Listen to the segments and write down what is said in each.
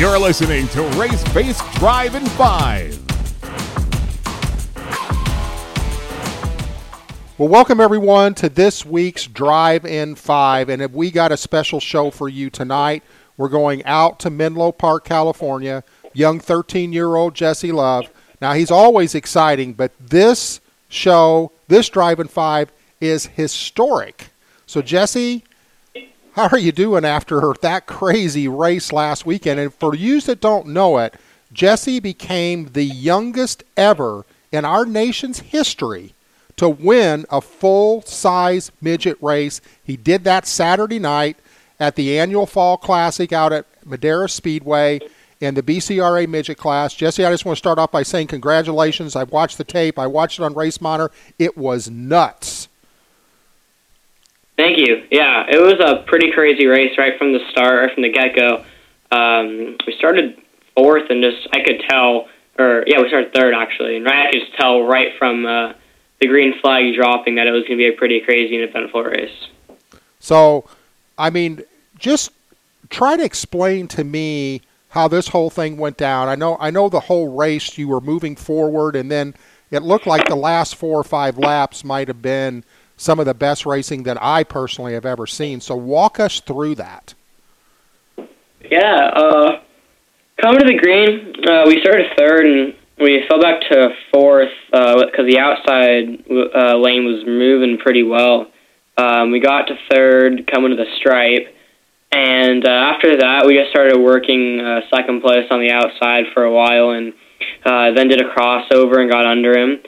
You're listening to Race Face Drive in 5. Well, welcome everyone to this week's Drive in 5, and we got a special show for you tonight. We're going out to Menlo Park, California. Young 13-year-old Jesse Love. Now, he's always exciting, but this show, this Drive in 5, is historic. So, Jesse, how are you doing after that crazy race last weekend? And for you that don't know it, Jesse became the youngest ever in our nation's history to win a full-size midget race. He did that Saturday night at the annual Fall Classic out at Madera Speedway in the BCRA midget class. Jesse, I just want to start off by saying congratulations. I watched the tape. I watched it on Race Monitor. It was nuts. Thank you. Yeah, it was a pretty crazy race right from the start, right from the get-go. We started fourth and just, I could tell, or yeah, we started third actually. And I could just tell right from the green flag dropping that it was going to be a pretty crazy and eventful race. So, I mean, just try to explain to me how this whole thing went down. I know the whole race you were moving forward, and then it looked like the last 4 or 5 laps might have been some of the best racing that I personally have ever seen. So walk us through that. Yeah, coming to the green, we started third, and we fell back to fourth because the outside lane was moving pretty well. We got to third, coming to the stripe, and after that, we just started working second place on the outside for a while, and then did a crossover and got under him.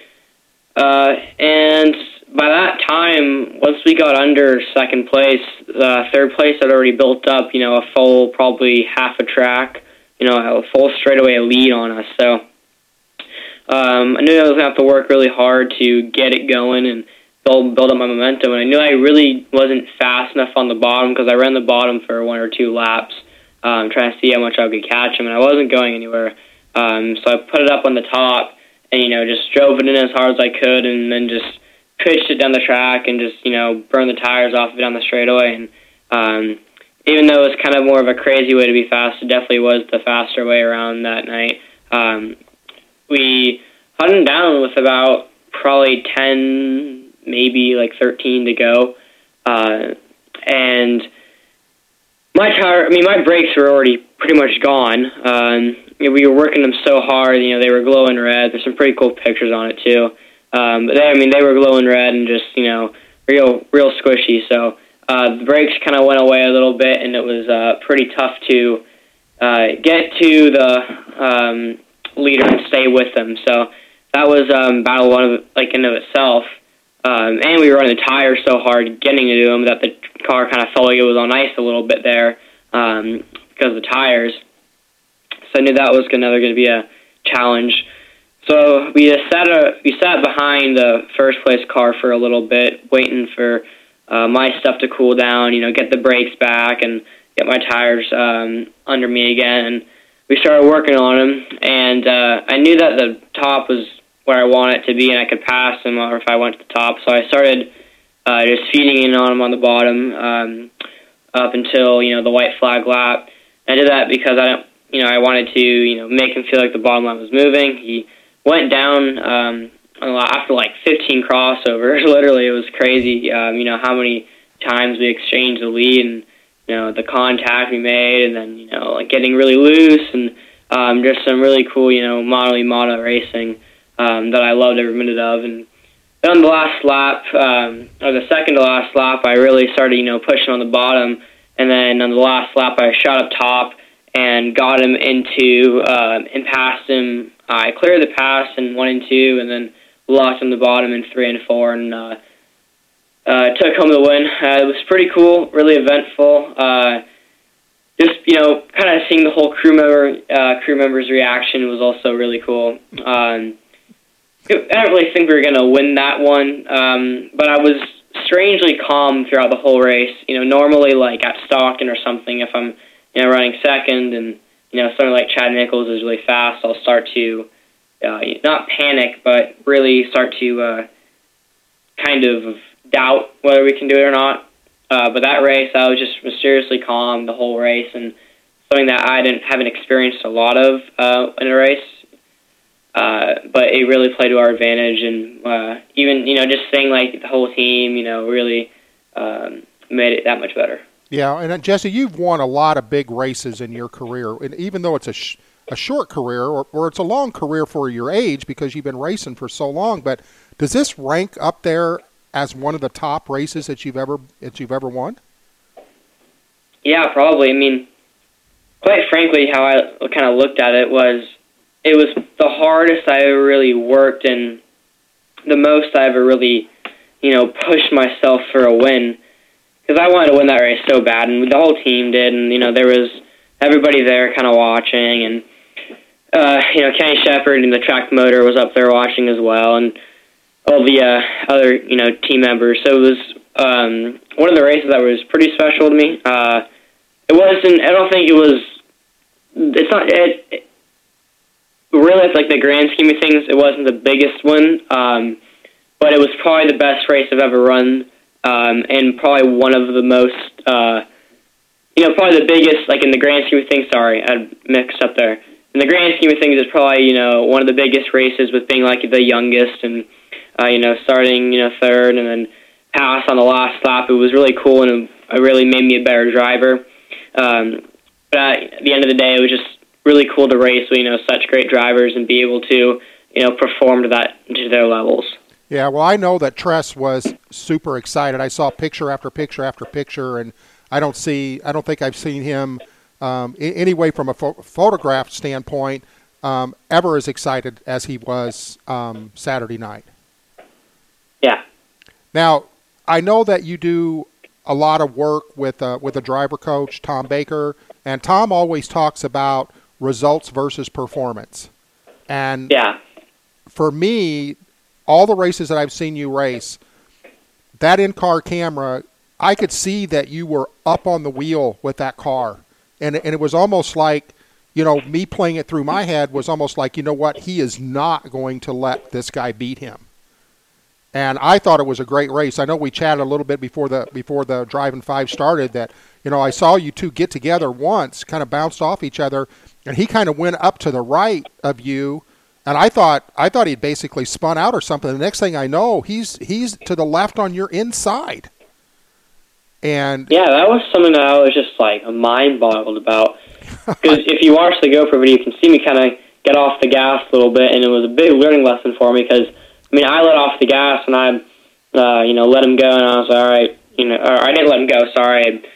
And by that time, once we got under second place, third place had already built up, you know, a full, probably half a track, you know, a full straightaway lead on us. So I knew I was going to have to work really hard to get it going and build up my momentum. And I knew I really wasn't fast enough on the bottom because I ran the bottom for 1 or 2 laps, trying to see how much I could catch him, and I wasn't going anywhere. So I put it up on the top and, you know, just drove it in as hard as I could and then just pitched it down the track and just, you know, burned the tires off of it on the straightaway. And even though it was kind of more of a crazy way to be fast, it definitely was the faster way around that night. We hunted down with about probably 10, maybe like 13 to go. And my brakes were already pretty much gone. We were working them so hard, you know, they were glowing red. There's some pretty cool pictures on it too. But they were glowing red and just, you know, real squishy. So the brakes kind of went away a little bit, and it was pretty tough to get to the leader and stay with them. So that was battle one of in of itself. And we were running the tires so hard getting to them that the car kind of felt like it was on ice a little bit there because of the tires. So I knew that was going to be a challenge. So we sat behind the first-place car for a little bit, waiting for my stuff to cool down, you know, get the brakes back and get my tires under me again. And we started working on them, and I knew that the top was where I wanted it to be, and I could pass them or if I went to the top. So I started just feeding in on them on the bottom up until, you know, the white flag lap. I did that because I wanted to, you know, make him feel like the bottom line was moving. He went down after 15 crossovers. Literally, it was crazy, you know, how many times we exchanged the lead and, you know, the contact we made and then, you know, getting really loose and just some really cool, you know, model racing that I loved every minute of. And then on the last lap, or the second to last lap, I really started, you know, pushing on the bottom. And then on the last lap, I shot up top and got him into and passed him. I cleared the pass in 1 and 2, and then locked on the bottom in 3 and 4, and took home the win. It was pretty cool, really eventful. Just, you know, kind of seeing the whole crew member's reaction was also really cool. I don't really think we were gonna win that one, but I was strangely calm throughout the whole race. You know, normally like at Stockton or something, if I'm, you know, running second and, you know, someone like Chad Nichols is really fast, I'll start to not panic, but really start to kind of doubt whether we can do it or not. But that race, I was just mysteriously calm the whole race, and something that I haven't experienced a lot of in a race, but it really played to our advantage. And even, you know, just seeing like the whole team, you know, really made it that much better. Yeah, and Jesse, you've won a lot of big races in your career, and even though it's a short career, or it's a long career for your age because you've been racing for so long, but does this rank up there as one of the top races that you've ever won? Yeah, probably. I mean, quite frankly, how I kind of looked at it was the hardest I ever really worked and the most I ever really, you know, pushed myself for a win, because I wanted to win that race so bad, and the whole team did, and, you know, there was everybody there kind of watching, and, you know, Kenny Shepard and the track promoter was up there watching as well, and all the other, you know, team members. So it was one of the races that was pretty special to me. It wasn't, I don't think it was, it's not, it really, it's like the grand scheme of things, it wasn't the biggest one, but it was probably the best race I've ever run, and probably one of the most, you know, probably the biggest, like in the grand scheme of things, sorry, I mixed up there. In the grand scheme of things, it's probably, you know, one of the biggest races with being like the youngest and, you know, starting, you know, third and then pass on the last lap. It was really cool, and it really made me a better driver. But at the end of the day, it was just really cool to race with, you know, such great drivers and be able to, you know, perform to their levels. Yeah, well, I know that Tress was super excited. I saw picture after picture after picture, and I don't think I've seen him anyway from a photograph standpoint ever as excited as he was Saturday night. Yeah. Now, I know that you do a lot of work with a driver coach, Tom Baker, and Tom always talks about results versus performance. And yeah, for me, all the races that I've seen you race, that in-car camera, I could see that you were up on the wheel with that car. And it was almost like, you know, me playing it through my head was almost like, you know what, he is not going to let this guy beat him. And I thought it was a great race. I know we chatted a little bit before the Driving 5 started that, you know, I saw you two get together once, kind of bounced off each other, and he kind of went up to the right of you, and I thought he'd basically spun out or something. The next thing I know, he's to the left on your inside. And yeah, that was something that I was just like mind-boggled about, because if you watch the GoPro video, you can see me kind of get off the gas a little bit, and it was a big learning lesson for me because, I mean, I let off the gas, and I, you know, let him go, and I was like, all right, you know, or I didn't let him go, sorry.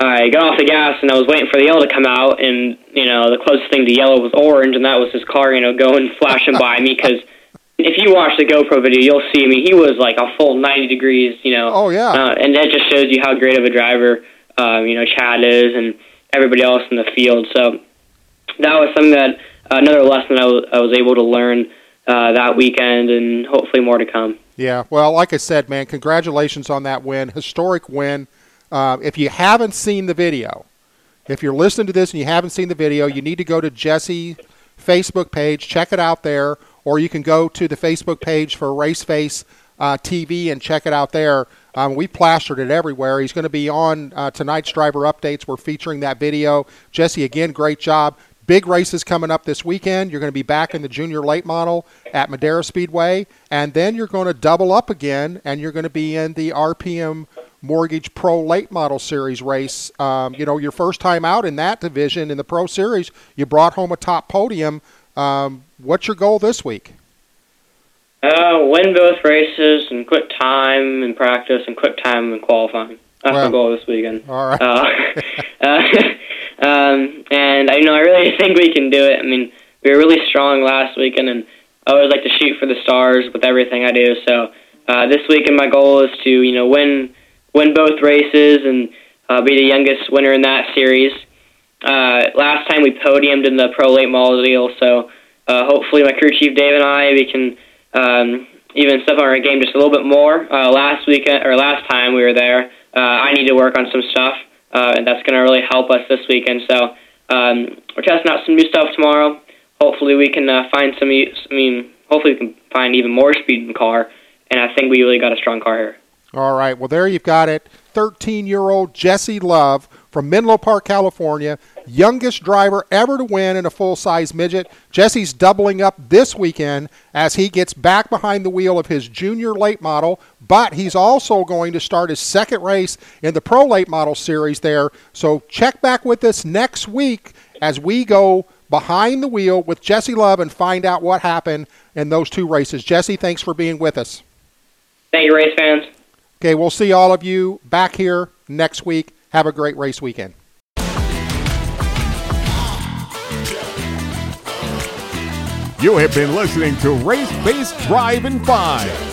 I got off the gas, and I was waiting for the yellow to come out, and, you know, the closest thing to yellow was orange, and that was his car, you know, going flashing by me, because if you watch the GoPro video, you'll see me. He was like a full 90 degrees, you know. Oh, yeah. And that just shows you how great of a driver, you know, Chad is and everybody else in the field. So that was something that, another lesson I was able to learn that weekend, and hopefully more to come. Yeah, well, like I said, man, congratulations on that win, historic win. If you haven't seen the video, if you're listening to this and you haven't seen the video, you need to go to Jesse's Facebook page, check it out there, or you can go to the Facebook page for Race Face TV and check it out there. We plastered it everywhere. He's going to be on tonight's Driver Updates. We're featuring that video. Jesse, again, great job. Big races coming up this weekend. You're going to be back in the junior late model at Madera Speedway, and then you're going to double up again, and you're going to be in the RPM Mortgage Pro Late Model Series race. You know, your first time out in that division in the Pro Series, you brought home a top podium. What's your goal this week? Win both races and quick time in practice and quick time in qualifying. That's the goal this weekend. All right. And I really think we can do it. I mean, we were really strong last weekend, and I always like to shoot for the stars with everything I do. So this weekend, my goal is to win both races and be the youngest winner in that series. Last time we podiumed in the Pro Late Model deal, so hopefully my crew chief Dave and I we can even step on our game just a little bit more. Last time we were there, I need to work on some stuff. And that's going to really help us this weekend. So we're testing out some new stuff tomorrow. Hopefully we can find some. Hopefully we can find even more speed in the car. And I think we really got a strong car here. All right. Well, there you've got it. 13-year-old Jesse Love from Menlo Park, California, youngest driver ever to win in a full-size midget. Jesse's doubling up this weekend as he gets back behind the wheel of his junior late model, but he's also going to start his second race in the Pro Late Model Series there. So check back with us next week as we go behind the wheel with Jesse Love and find out what happened in those two races. Jesse, thanks for being with us. Thank you, race fans. Okay, we'll see all of you back here next week. Have a great race weekend. You have been listening to Race Face Drive and Find.